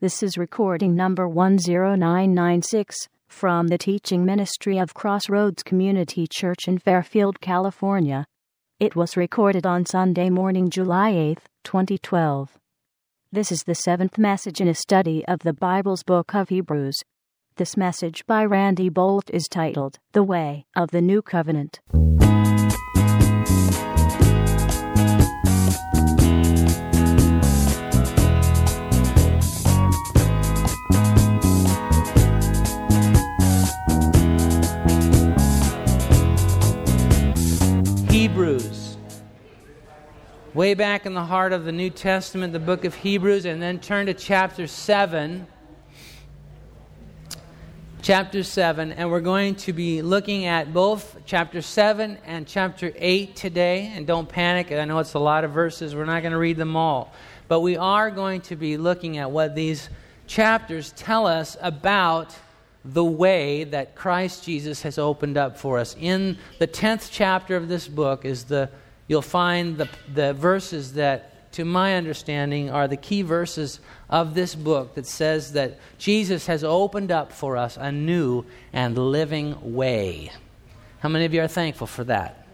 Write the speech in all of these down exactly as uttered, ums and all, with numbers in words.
This is recording number one zero nine nine six from the teaching ministry of Crossroads Community Church in Fairfield, California. It was recorded on Sunday morning, July eighth, twenty twelve. This is the seventh message in a study of the Bible's book of Hebrews. This message by Randy Boldt is titled, The Way of the New Covenant. Hebrews. Way back in the heart of the New Testament, the book of Hebrews, and then turn to chapter seven. Chapter seven, and we're going to be looking at both chapter seven and chapter eight today. And don't panic, I know it's a lot of verses, we're not going to read them all. But we are going to be looking at what these chapters tell us about the way that Christ Jesus has opened up for us. In the tenth chapter of this book is the you'll find the the verses that, to my understanding, are the key verses of this book that says that Jesus has opened up for us a new and living way. How many of you are thankful for that?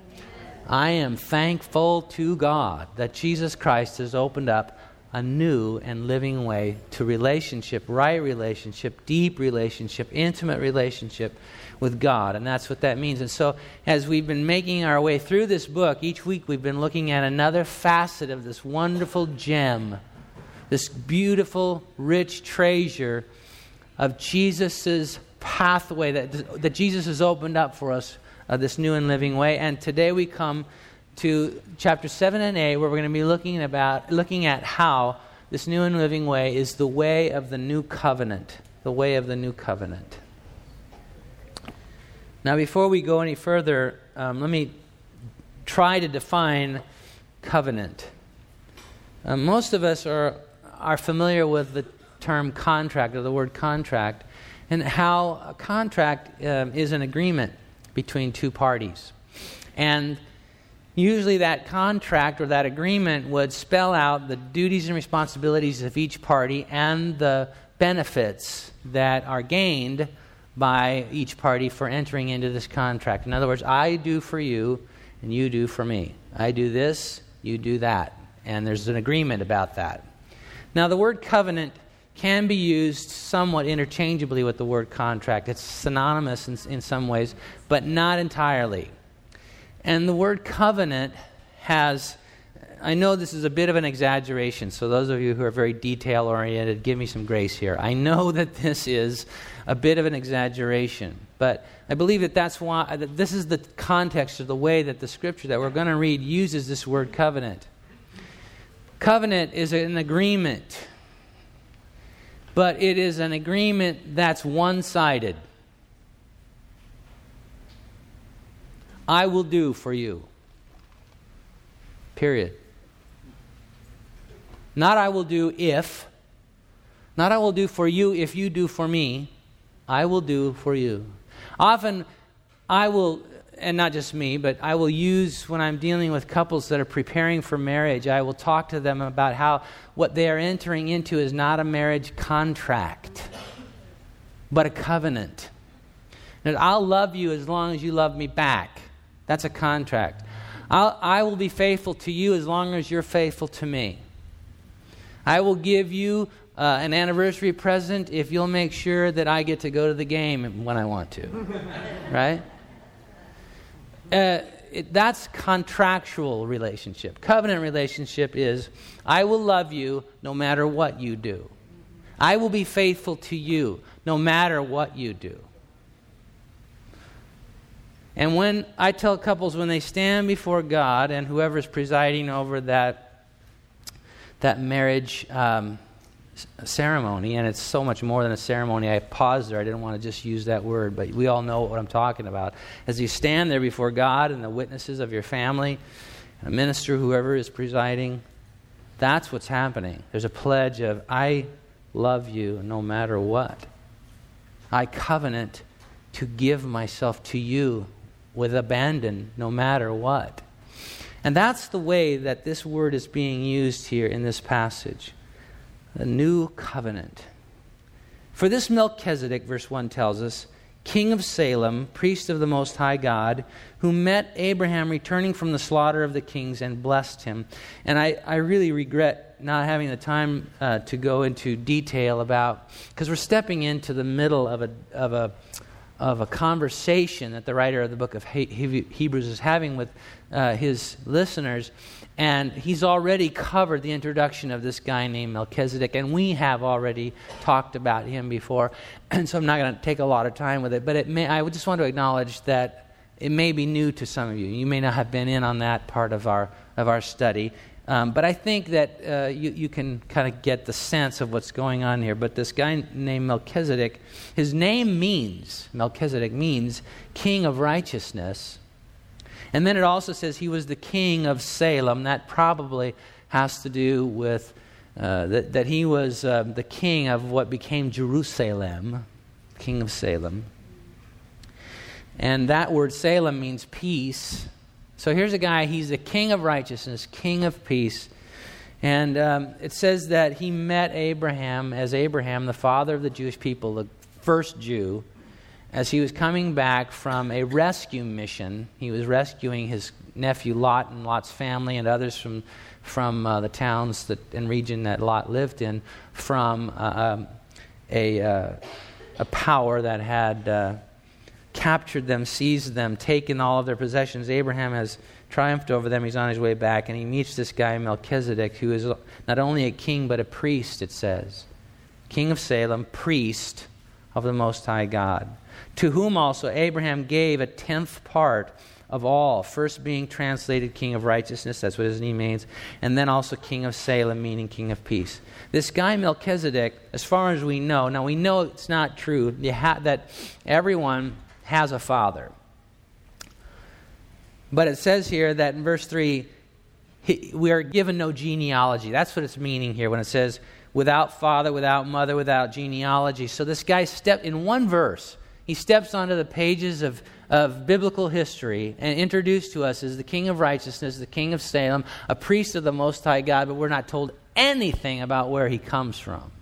I am thankful to God that Jesus Christ has opened up a new and living way to relationship, right relationship, deep relationship, intimate relationship with God. And that's what that means. And so as we've been making our way through this book, each week we've been looking at another facet of this wonderful gem, this beautiful, rich treasure of Jesus' pathway that, that Jesus has opened up for us, uh, this new and living way. And today we come to chapter seven and eight, where we're going to be looking about looking at how this new and living way is the way of the new covenant. The way of the new covenant. Now, before we go any further, um, let me try to define covenant. Uh, most of us are are familiar with the term contract, or the word contract, and how a contract um, is an agreement between two parties. And usually that contract or that agreement would spell out the duties and responsibilities of each party and the benefits that are gained by each party for entering into this contract. In other words, I do for you and you do for me. I do this, you do that. And there's an agreement about that. Now, the word covenant can be used somewhat interchangeably with the word contract. It's synonymous in, in some ways, but not entirely. And the word covenant has, I know this is a bit of an exaggeration, so those of you who are very detail-oriented, give me some grace here. I know that this is a bit of an exaggeration, but I believe that that's why, that this is the context of the way that the scripture that we're going to read uses this word covenant. Covenant is an agreement, but it is an agreement that's one-sided. I will do for you. Period. Not I will do if. Not I will do for you if you do for me. I will do for you. Often I will, and not just me, but I will use when I'm dealing with couples that are preparing for marriage, I will talk to them about how what they are entering into is not a marriage contract, but a covenant. That I'll love you as long as you love me back. That's a contract. I'll, I will be faithful to you as long as you're faithful to me. I will give you uh, an anniversary present if you'll make sure that I get to go to the game when I want to. Right? Uh, it, that's contractual relationship. Covenant relationship is, I will love you no matter what you do. I will be faithful to you no matter what you do. And when I tell couples, when they stand before God and whoever's presiding over that that marriage um, ceremony, and it's so much more than a ceremony, I paused there. I didn't want to just use that word, but we all know what I'm talking about. As you stand there before God and the witnesses of your family, a minister, whoever is presiding, that's what's happening. There's a pledge of, I love you no matter what. I covenant to give myself to you with abandon, no matter what. And that's the way that this word is being used here in this passage. The new covenant. For this Melchizedek, verse one tells us, king of Salem, priest of the Most High God, who met Abraham returning from the slaughter of the kings and blessed him. And I, I really regret not having the time uh, to go into detail about, because we're stepping into the middle of a of a of a conversation that the writer of the book of Hebrews is having with uh, his listeners. And he's already covered the introduction of this guy named Melchizedek, and we have already talked about him before, and so I'm not going to take a lot of time with it, but it may, I would just want to acknowledge that it may be new to some of you. You may not have been in on that part of our of our study, um, but I think that uh, you, you can kind of get the sense of what's going on here. But this guy named Melchizedek, his name means, Melchizedek means king of righteousness. And then it also says he was the king of Salem. That probably has to do with uh, that, that he was uh, the king of what became Jerusalem, king of Salem. And that word Salem means peace. So here's a guy, he's the king of righteousness, king of peace. And um, it says that he met Abraham as Abraham, the father of the Jewish people, the first Jew, as he was coming back from a rescue mission. He was rescuing his nephew Lot and Lot's family and others from from uh, the towns that, and region that Lot lived in from uh, um, a uh, a power that had uh, captured them, seized them, taken all of their possessions. Abraham has triumphed over them. He's on his way back, and he meets this guy Melchizedek, who is not only a king but a priest, it says. King of Salem, priest of the Most High God, to whom also Abraham gave a tenth part of all, first being translated king of righteousness, that's what his name means, and then also king of Salem, meaning king of peace. This guy Melchizedek, as far as we know, now we know it's not true you ha- that everyone has a father. But it says here that in verse three, he, we are given no genealogy. That's what it's meaning here when it says, without father, without mother, without genealogy. So this guy stepped in one verse. He steps onto the pages of, of biblical history and introduced to us as the king of righteousness, the king of Salem, a priest of the Most High God, but we're not told anything about where he comes from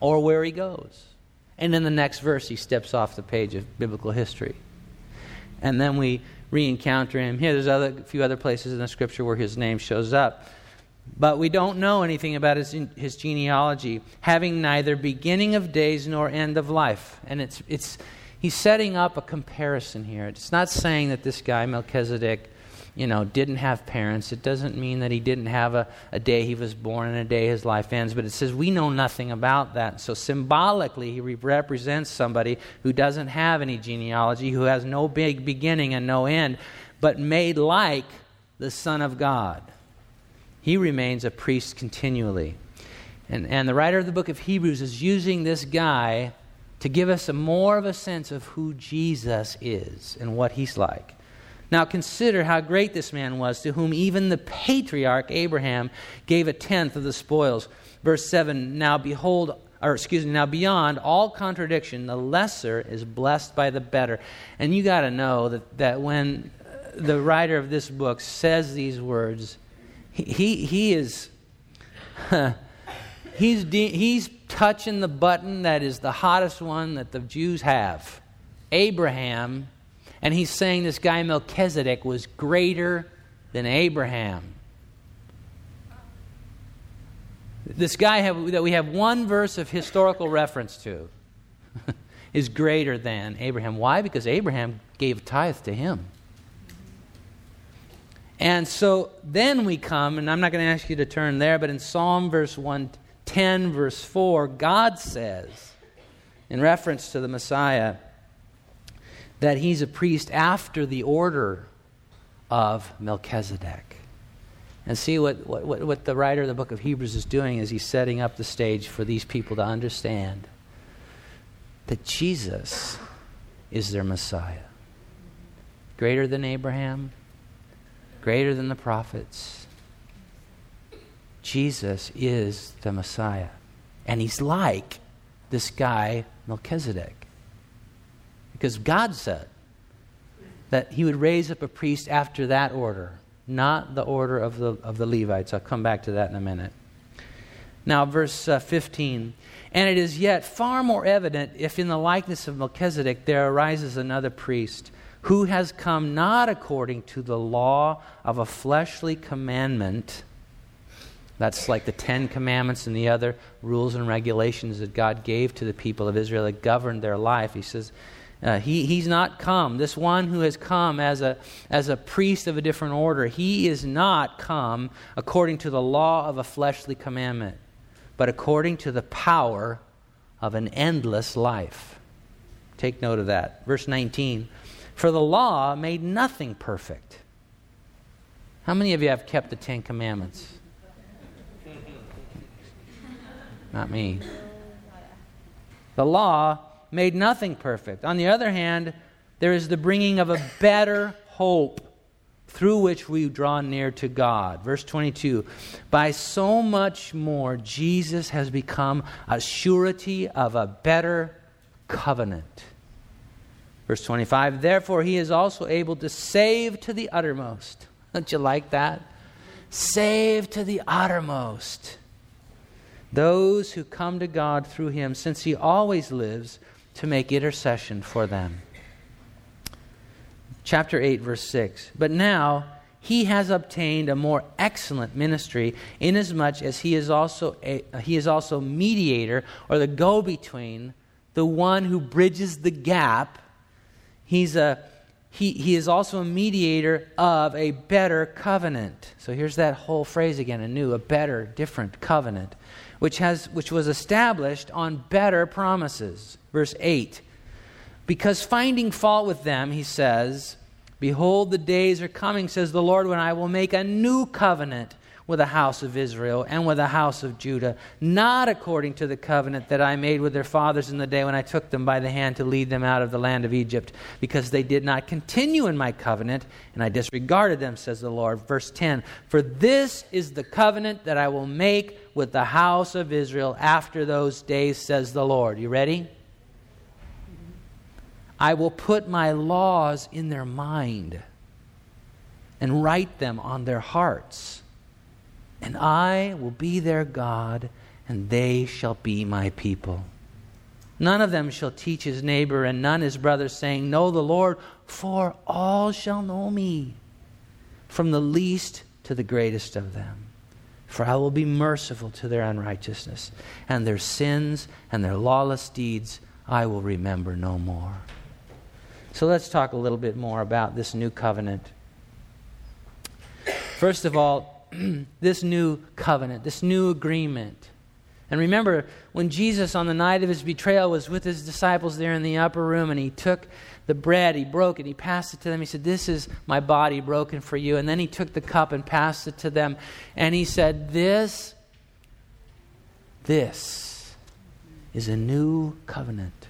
or where he goes. And in the next verse, he steps off the page of biblical history. And then we re-encounter him here. There's other, a few other places in the scripture where his name shows up. But we don't know anything about his, his genealogy, having neither beginning of days nor end of life. And it's it's... He's setting up a comparison here. It's not saying that this guy, Melchizedek, you know, didn't have parents. It doesn't mean that he didn't have a, a day he was born and a day his life ends. But it says we know nothing about that. So symbolically, he represents somebody who doesn't have any genealogy, who has no big beginning and no end, but made like the Son of God. He remains a priest continually. And, and the writer of the book of Hebrews is using this guy to give us a more of a sense of who Jesus is and what he's like. Now consider how great this man was, to whom even the patriarch Abraham gave a tenth of the spoils. Verse seven, now behold, or excuse me, now beyond all contradiction, the lesser is blessed by the better. And you got to know that, that when the writer of this book says these words, he he, he is... Huh, He's de- he's touching the button that is the hottest one that the Jews have, Abraham, and he's saying this guy Melchizedek was greater than Abraham. This guy have, that we have one verse of historical reference to is greater than Abraham. Why? Because Abraham gave tithe to him. And so then we come, and I'm not going to ask you to turn there, but in Psalm verse one. ten verse four, God says, in reference to the Messiah, that he's a priest after the order of Melchizedek. And see what, what, what the writer of the book of Hebrews is doing is he's setting up the stage for these people to understand that Jesus is their Messiah. Greater than Abraham, greater than the prophets, Jesus is the Messiah. And he's like this guy, Melchizedek. Because God said that he would raise up a priest after that order, not the order of the of the Levites. I'll come back to that in a minute. Now, verse uh, fifteen. And it is yet far more evident if in the likeness of Melchizedek there arises another priest who has come not according to the law of a fleshly commandment. That's like the Ten Commandments and the other rules and regulations that God gave to the people of Israel that governed their life. He says, uh, he, he's not come. This one who has come as a, as a priest of a different order, he is not come according to the law of a fleshly commandment, but according to the power of an endless life. Take note of that. Verse nineteen, for the law made nothing perfect. How many of you have kept the Ten Commandments? Not me. The law made nothing perfect. On the other hand, there is the bringing of a better hope through which we draw near to God. Verse twenty-two, by so much more, Jesus has become a surety of a better covenant. Verse twenty-five, therefore he is also able to save to the uttermost. Don't you like that? Save to the uttermost those who come to God through him, since he always lives to make intercession for them. Chapter eight, verse six. But now he has obtained a more excellent ministry, inasmuch as he is also a, he is also mediator, or the go-between, the one who bridges the gap. He's a he he is also a mediator of a better covenant. So here's that whole phrase again, anew, a better, different covenant. Which has which was established on better promises. Verse eight. Because finding fault with them, he says, behold, the days are coming, says the Lord, when I will make a new covenant with the house of Israel and with the house of Judah, not according to the covenant that I made with their fathers in the day when I took them by the hand to lead them out of the land of Egypt, because they did not continue in my covenant, and I disregarded them, says the Lord. Verse ten, for this is the covenant that I will make with the house of Israel after those days, says the Lord. You ready? I will put my laws in their mind and write them on their hearts. And I will be their God, and they shall be my people. None of them shall teach his neighbor, and none his brother, saying, know the Lord, for all shall know me, from the least to the greatest of them. For I will be merciful to their unrighteousness, and their sins and their lawless deeds I will remember no more. So let's talk a little bit more about this new covenant. First of all, this new covenant, this new agreement. And remember, when Jesus on the night of his betrayal was with his disciples there in the upper room, and he took the bread, he broke it, he passed it to them. He said, this is my body broken for you. And then he took the cup and passed it to them. And he said, this, this is a new covenant.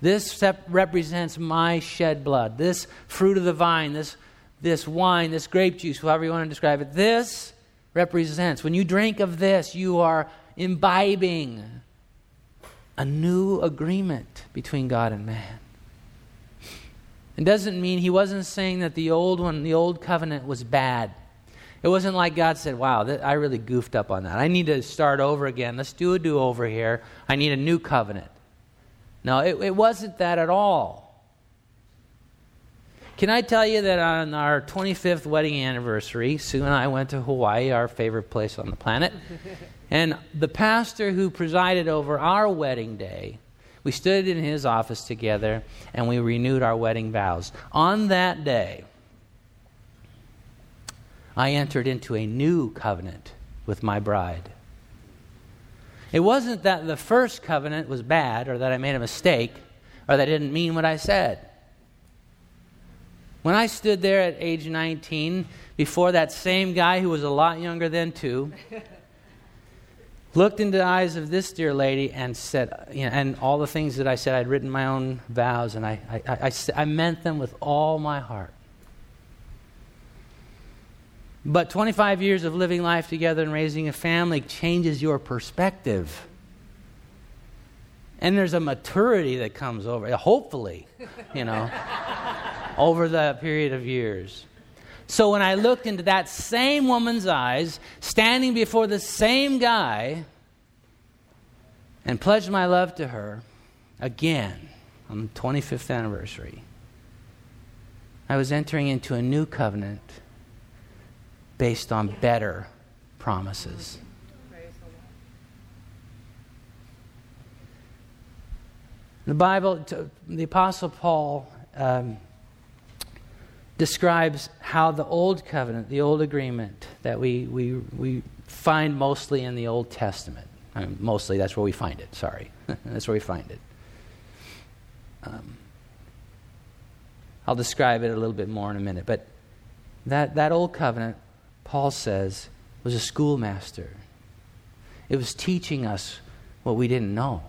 This represents my shed blood, this fruit of the vine, this This wine, this grape juice, however you want to describe it, this represents. When you drink of this, you are imbibing a new agreement between God and man. It doesn't mean, he wasn't saying that the old one, the old covenant was bad. It wasn't like God said, wow, th- I really goofed up on that. I need to start over again. Let's do a do-over here. I need a new covenant. No, it, it wasn't that at all. Can I tell you that on our twenty-fifth wedding anniversary, Sue and I went to Hawaii, our favorite place on the planet, and the pastor who presided over our wedding day, we stood in his office together and we renewed our wedding vows. On that day, I entered into a new covenant with my bride. It wasn't that the first covenant was bad, or that I made a mistake, or that I didn't mean what I said. When I stood there at age nineteen, before that same guy who was a lot younger then too, looked into the eyes of this dear lady and said, you know, and all the things that I said, I'd written my own vows, and I, I, I, I, I meant them with all my heart. But twenty-five years of living life together and raising a family changes your perspective. And there's a maturity that comes over, hopefully, you know. over that period of years. So when I looked into that same woman's eyes, standing before the same guy, and pledged my love to her again on the twenty-fifth anniversary, I was entering into a new covenant based on better promises. The Bible, the Apostle Paul um, describes how the old covenant, the old agreement that we we we find mostly in the Old Testament. I mean, mostly, that's where we find it. Sorry, that's where we find it. Um, I'll describe it a little bit more in a minute. But that that old covenant, Paul says, was a schoolmaster. It was teaching us what we didn't know.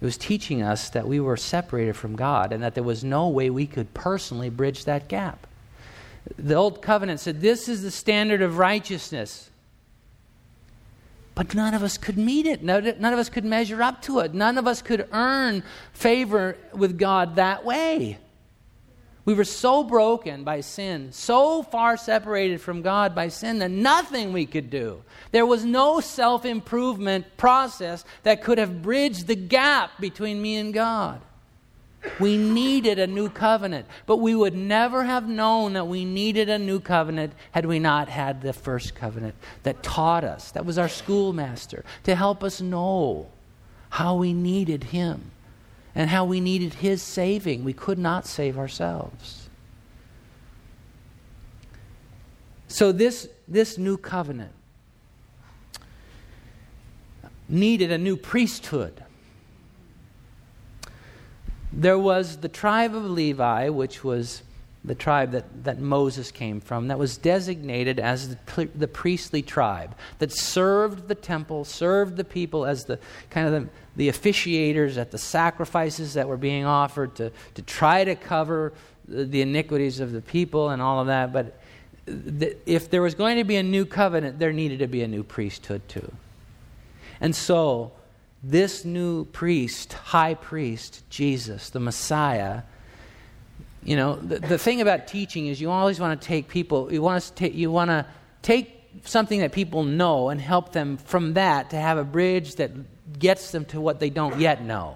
It was teaching us that we were separated from God and that there was no way we could personally bridge that gap. The old covenant said, this is the standard of righteousness. But none of us could meet it. None of us could measure up to it. None of us could earn favor with God that way. We were so broken by sin, so far separated from God by sin, that nothing we could do. There was no self-improvement process that could have bridged the gap between me and God. We needed a new covenant, but we would never have known that we needed a new covenant had we not had the first covenant that taught us, that was our schoolmaster, to help us know how we needed him. And how we needed his saving. We could not save ourselves. So this, this new covenant needed a new priesthood. There was the tribe of Levi, which was the tribe that, that Moses came from, that was designated as the, the priestly tribe, that served the temple, served the people as the kind of the the officiators at the sacrifices that were being offered to, to try to cover the, the iniquities of the people and all of that. But th- if there was going to be a new covenant, there needed to be a new priesthood too. And so this new priest, high priest, Jesus, the Messiah, you know, the, the thing about teaching is you always want to take people, you want to take, you want to take something that people know and help them from that to have a bridge that gets them to what they don't yet know.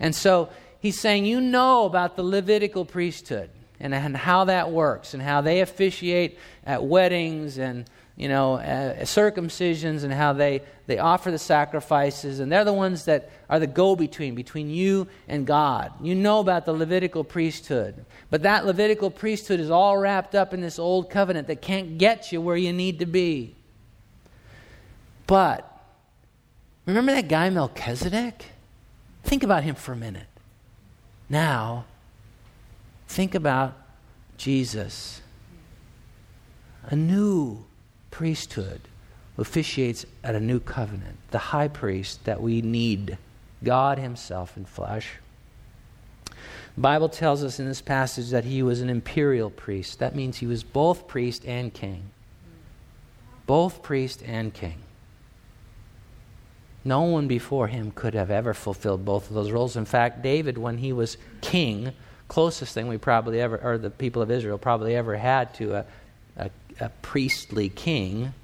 And so he's saying, you know about the Levitical priesthood and, and how that works and how they officiate at weddings and, you know, uh, circumcisions and how they, they offer the sacrifices. And they're the ones that are the go-between between you and God. You know about the Levitical priesthood. But that Levitical priesthood is all wrapped up in this old covenant that can't get you where you need to be. But remember that guy Melchizedek? Think about him for a minute. Now, think about Jesus. A new priesthood who officiates at a new covenant. The high priest that we need. God himself in flesh. The Bible tells us in this passage that he was an imperial priest. That means he was both priest and king. Both priest and king. No one before him could have ever fulfilled both of those roles. In fact, David, when he was king, closest thing we probably ever, or the people of Israel probably ever had to a, a, a priestly king,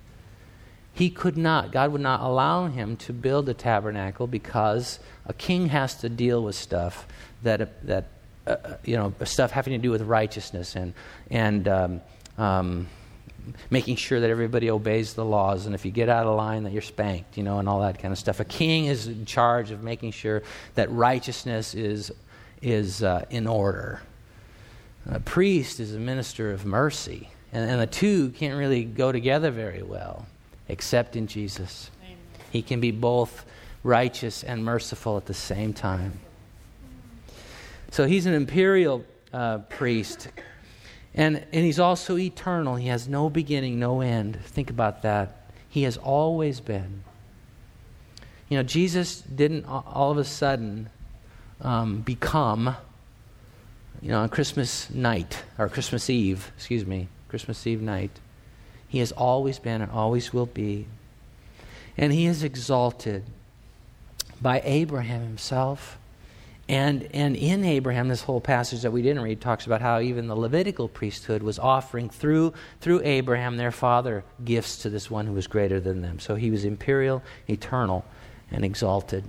he could not, God would not allow him to build a tabernacle because a king has to deal with stuff that, that uh, you know, stuff having to do with righteousness and, and um, um making sure that everybody obeys the laws, and if you get out of line that you're spanked, you know, and all that kind of stuff. A king is in charge of making sure that righteousness is is uh, in order. A priest is a minister of mercy, and, and the two can't really go together very well, except in Jesus. Amen. He can be both righteous and merciful at the same time. So he's an imperial uh, priest. And and he's also eternal. He has no beginning, no end. Think about that. He has always been. You know, Jesus didn't all of a sudden um, become, you know, on Christmas night, or Christmas Eve, excuse me, Christmas Eve night. He has always been and always will be. And he is exalted by Abraham himself And and in Abraham, this whole passage that we didn't read talks about how even the Levitical priesthood was offering through through Abraham, their father, gifts to this one who was greater than them. So he was imperial, eternal, and exalted.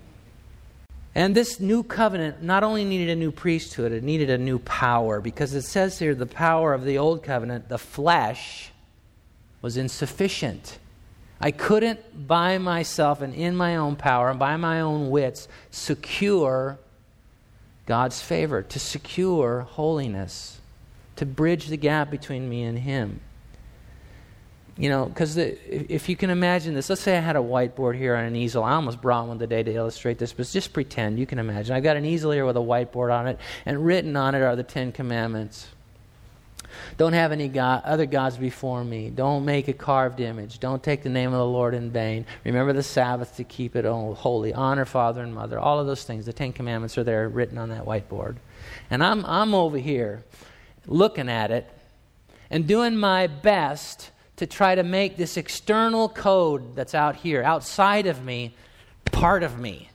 And this new covenant not only needed a new priesthood, it needed a new power, because it says here the power of the old covenant, the flesh, was insufficient. I couldn't by myself and in my own power and by my own wits secure God's favor, to secure holiness, to bridge the gap between me and Him. You know, because if you can imagine this, let's say I had a whiteboard here on an easel. I almost brought one today to illustrate this, but just pretend you can imagine. I've got an easel here with a whiteboard on it, and written on it are the Ten Commandments. Don't have any God, other gods before me. Don't make a carved image. Don't take the name of the Lord in vain. Remember the Sabbath to keep it holy. Honor father and mother. All of those things. The Ten Commandments are there written on that whiteboard. And I'm I'm over here looking at it and doing my best to try to make this external code that's out here, outside of me, part of me.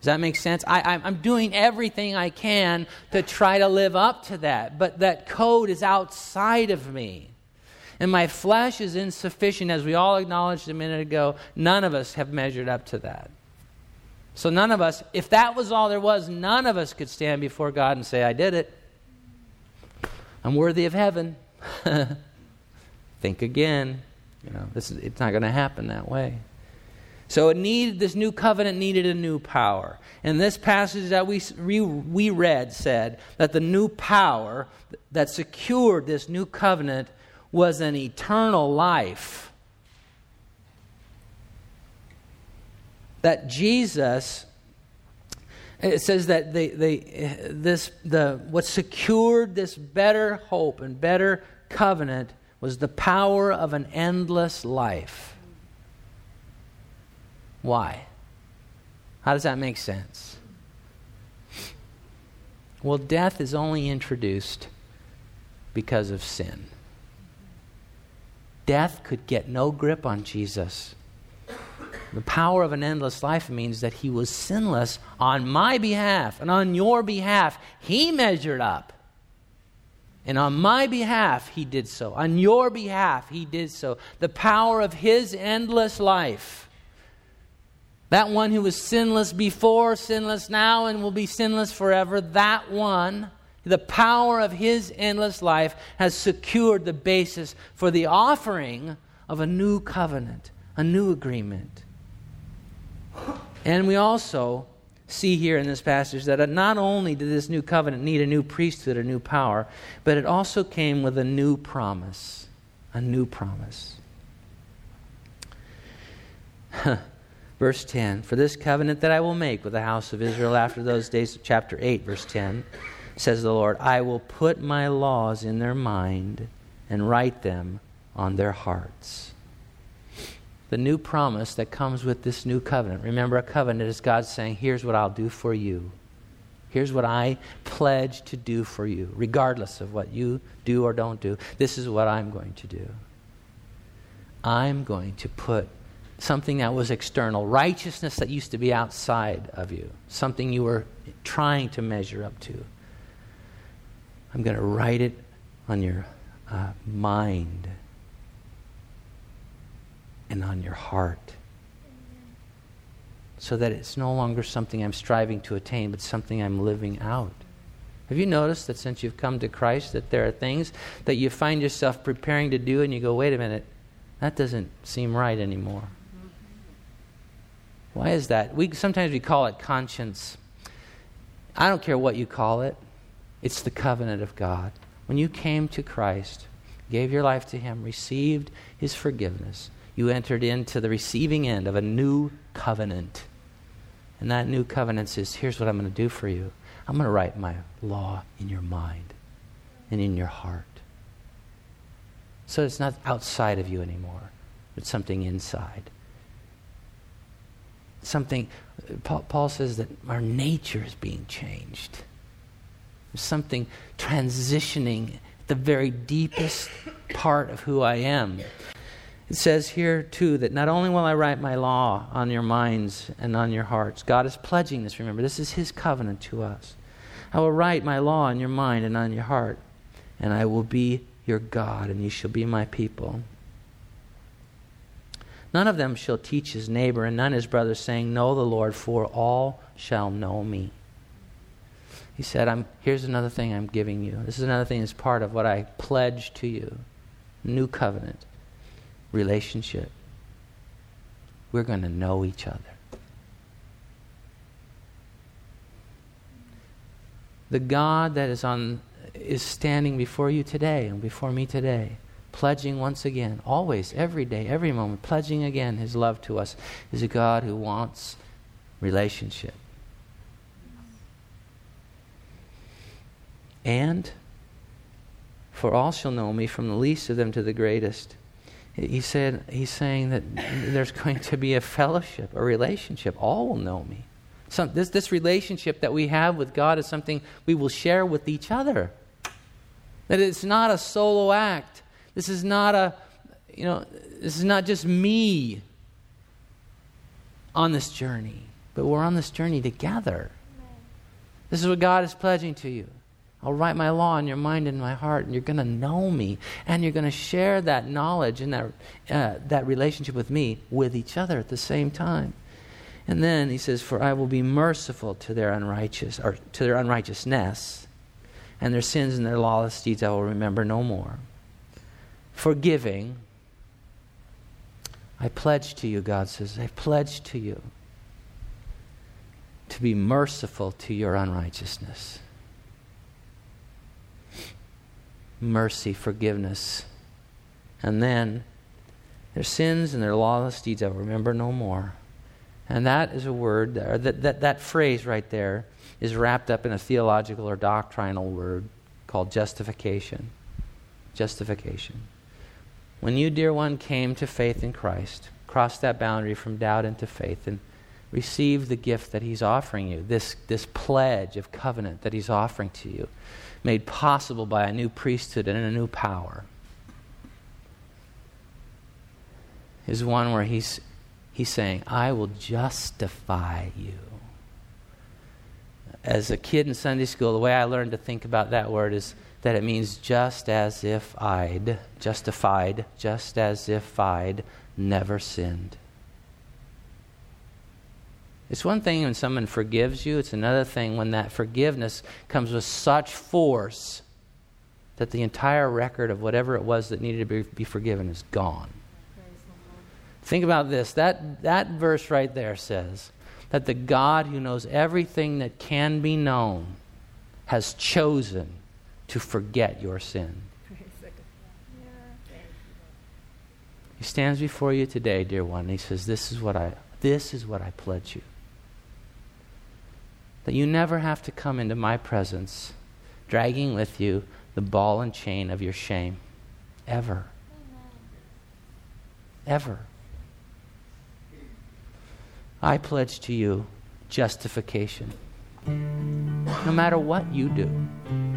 Does that make sense? I, I'm doing everything I can to try to live up to that, but that code is outside of me. And my flesh is insufficient, as we all acknowledged a minute ago. None of us have measured up to that. So none of us, if that was all there was, none of us could stand before God and say, I did it. I'm worthy of heaven. Think again. You know, this is, it's not going to happen that way. So it needed, this new covenant needed a new power. And this passage that we re, we read said that the new power that secured this new covenant was an eternal life. That Jesus, it says that they, they this the what secured this better hope and better covenant was the power of an endless life. Why? How does that make sense? Well, death is only introduced because of sin. Death could get no grip on Jesus. The power of an endless life means that he was sinless on my behalf and on your behalf. He measured up. And on my behalf, he did so. On your behalf, he did so. The power of his endless life. That one who was sinless before, sinless now, and will be sinless forever, that one, the power of his endless life has secured the basis for the offering of a new covenant, a new agreement. And we also see here in this passage that not only did this new covenant need a new priesthood, a new power, but it also came with a new promise, a new promise. Huh. Verse ten, for this covenant that I will make with the house of Israel after those days, chapter eight, verse ten, says the Lord, I will put my laws in their mind and write them on their hearts. The new promise that comes with this new covenant. Remember, a covenant is God saying, here's what I'll do for you. Here's what I pledge to do for you, regardless of what you do or don't do. This is what I'm going to do. I'm going to put something that was external, righteousness that used to be outside of you, something you were trying to measure up to. I'm going to write it on your uh, mind and on your heart, so that it's no longer something I'm striving to attain, but something I'm living out. Have you noticed that since you've come to Christ that there are things that you find yourself preparing to do and you go, wait a minute, that doesn't seem right anymore. Why is that? We sometimes we call it conscience. I don't care what you call it. It's the covenant of God. When you came to Christ, gave your life to Him, received His forgiveness, you entered into the receiving end of a new covenant. And that new covenant says, here's what I'm going to do for you. I'm going to write my law in your mind and in your heart. So it's not outside of you anymore. It's something inside. Something, Paul, Paul says that our nature is being changed. There's something transitioning at the very deepest part of who I am. It says here, too, that not only will I write my law on your minds and on your hearts. God is pledging this, remember. This is his covenant to us. I will write my law on your mind and on your heart, and I will be your God, and you shall be my people. None of them shall teach his neighbor, and none his brother, saying, know the Lord, for all shall know me. He said, I'm, here's another thing I'm giving you. This is another thing that's part of what I pledge to you. New covenant. Relationship. We're going to know each other. The God that is on is standing before you today and before me today, pledging once again, always, every day, every moment, pledging again his love to us, is a God who wants relationship. And for all shall know me, from the least of them to the greatest. He said, he's saying that there's going to be a fellowship, a relationship. All will know me. Some, this, this relationship that we have with God is something we will share with each other. That it's not a solo act. This is not a, you know, this is not just me on this journey. But we're on this journey together. Amen. This is what God is pledging to you. I'll write my law in your mind and my heart, and you're going to know me, and you're going to share that knowledge and that uh, that relationship with me with each other at the same time. And then he says, "For I will be merciful to their unrighteous or to their unrighteousness, and their sins and their lawless deeds I will remember no more." Forgiving, I pledge to you, God says, I pledge to you to be merciful to your unrighteousness. Mercy, forgiveness. And then their sins and their lawless deeds I will remember no more. And that is a word, or that, that, that phrase right there is wrapped up in a theological or doctrinal word called justification. Justification. When you, dear one, came to faith in Christ, crossed that boundary from doubt into faith, and received the gift that he's offering you, this, this pledge of covenant that he's offering to you, made possible by a new priesthood and a new power, is one where he's he's saying, I will justify you. As a kid in Sunday school, the way I learned to think about that word is that it means just as if I'd, justified, just as if I'd never sinned. It's one thing when someone forgives you. It's another thing when that forgiveness comes with such force that the entire record of whatever it was that needed to be, be forgiven is gone. Think about this. That, that verse right there says that the God who knows everything that can be known has chosen to forget your sin. He stands before you today, dear one, and he says, this is what I, this is what I pledge you. That you never have to come into my presence dragging with you the ball and chain of your shame. Ever. Ever. I pledge to you justification. No matter what you do.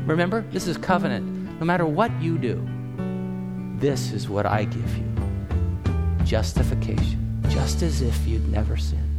Remember, this is covenant. No matter what you do, this is what I give you. Justification. Just as if you'd never sinned.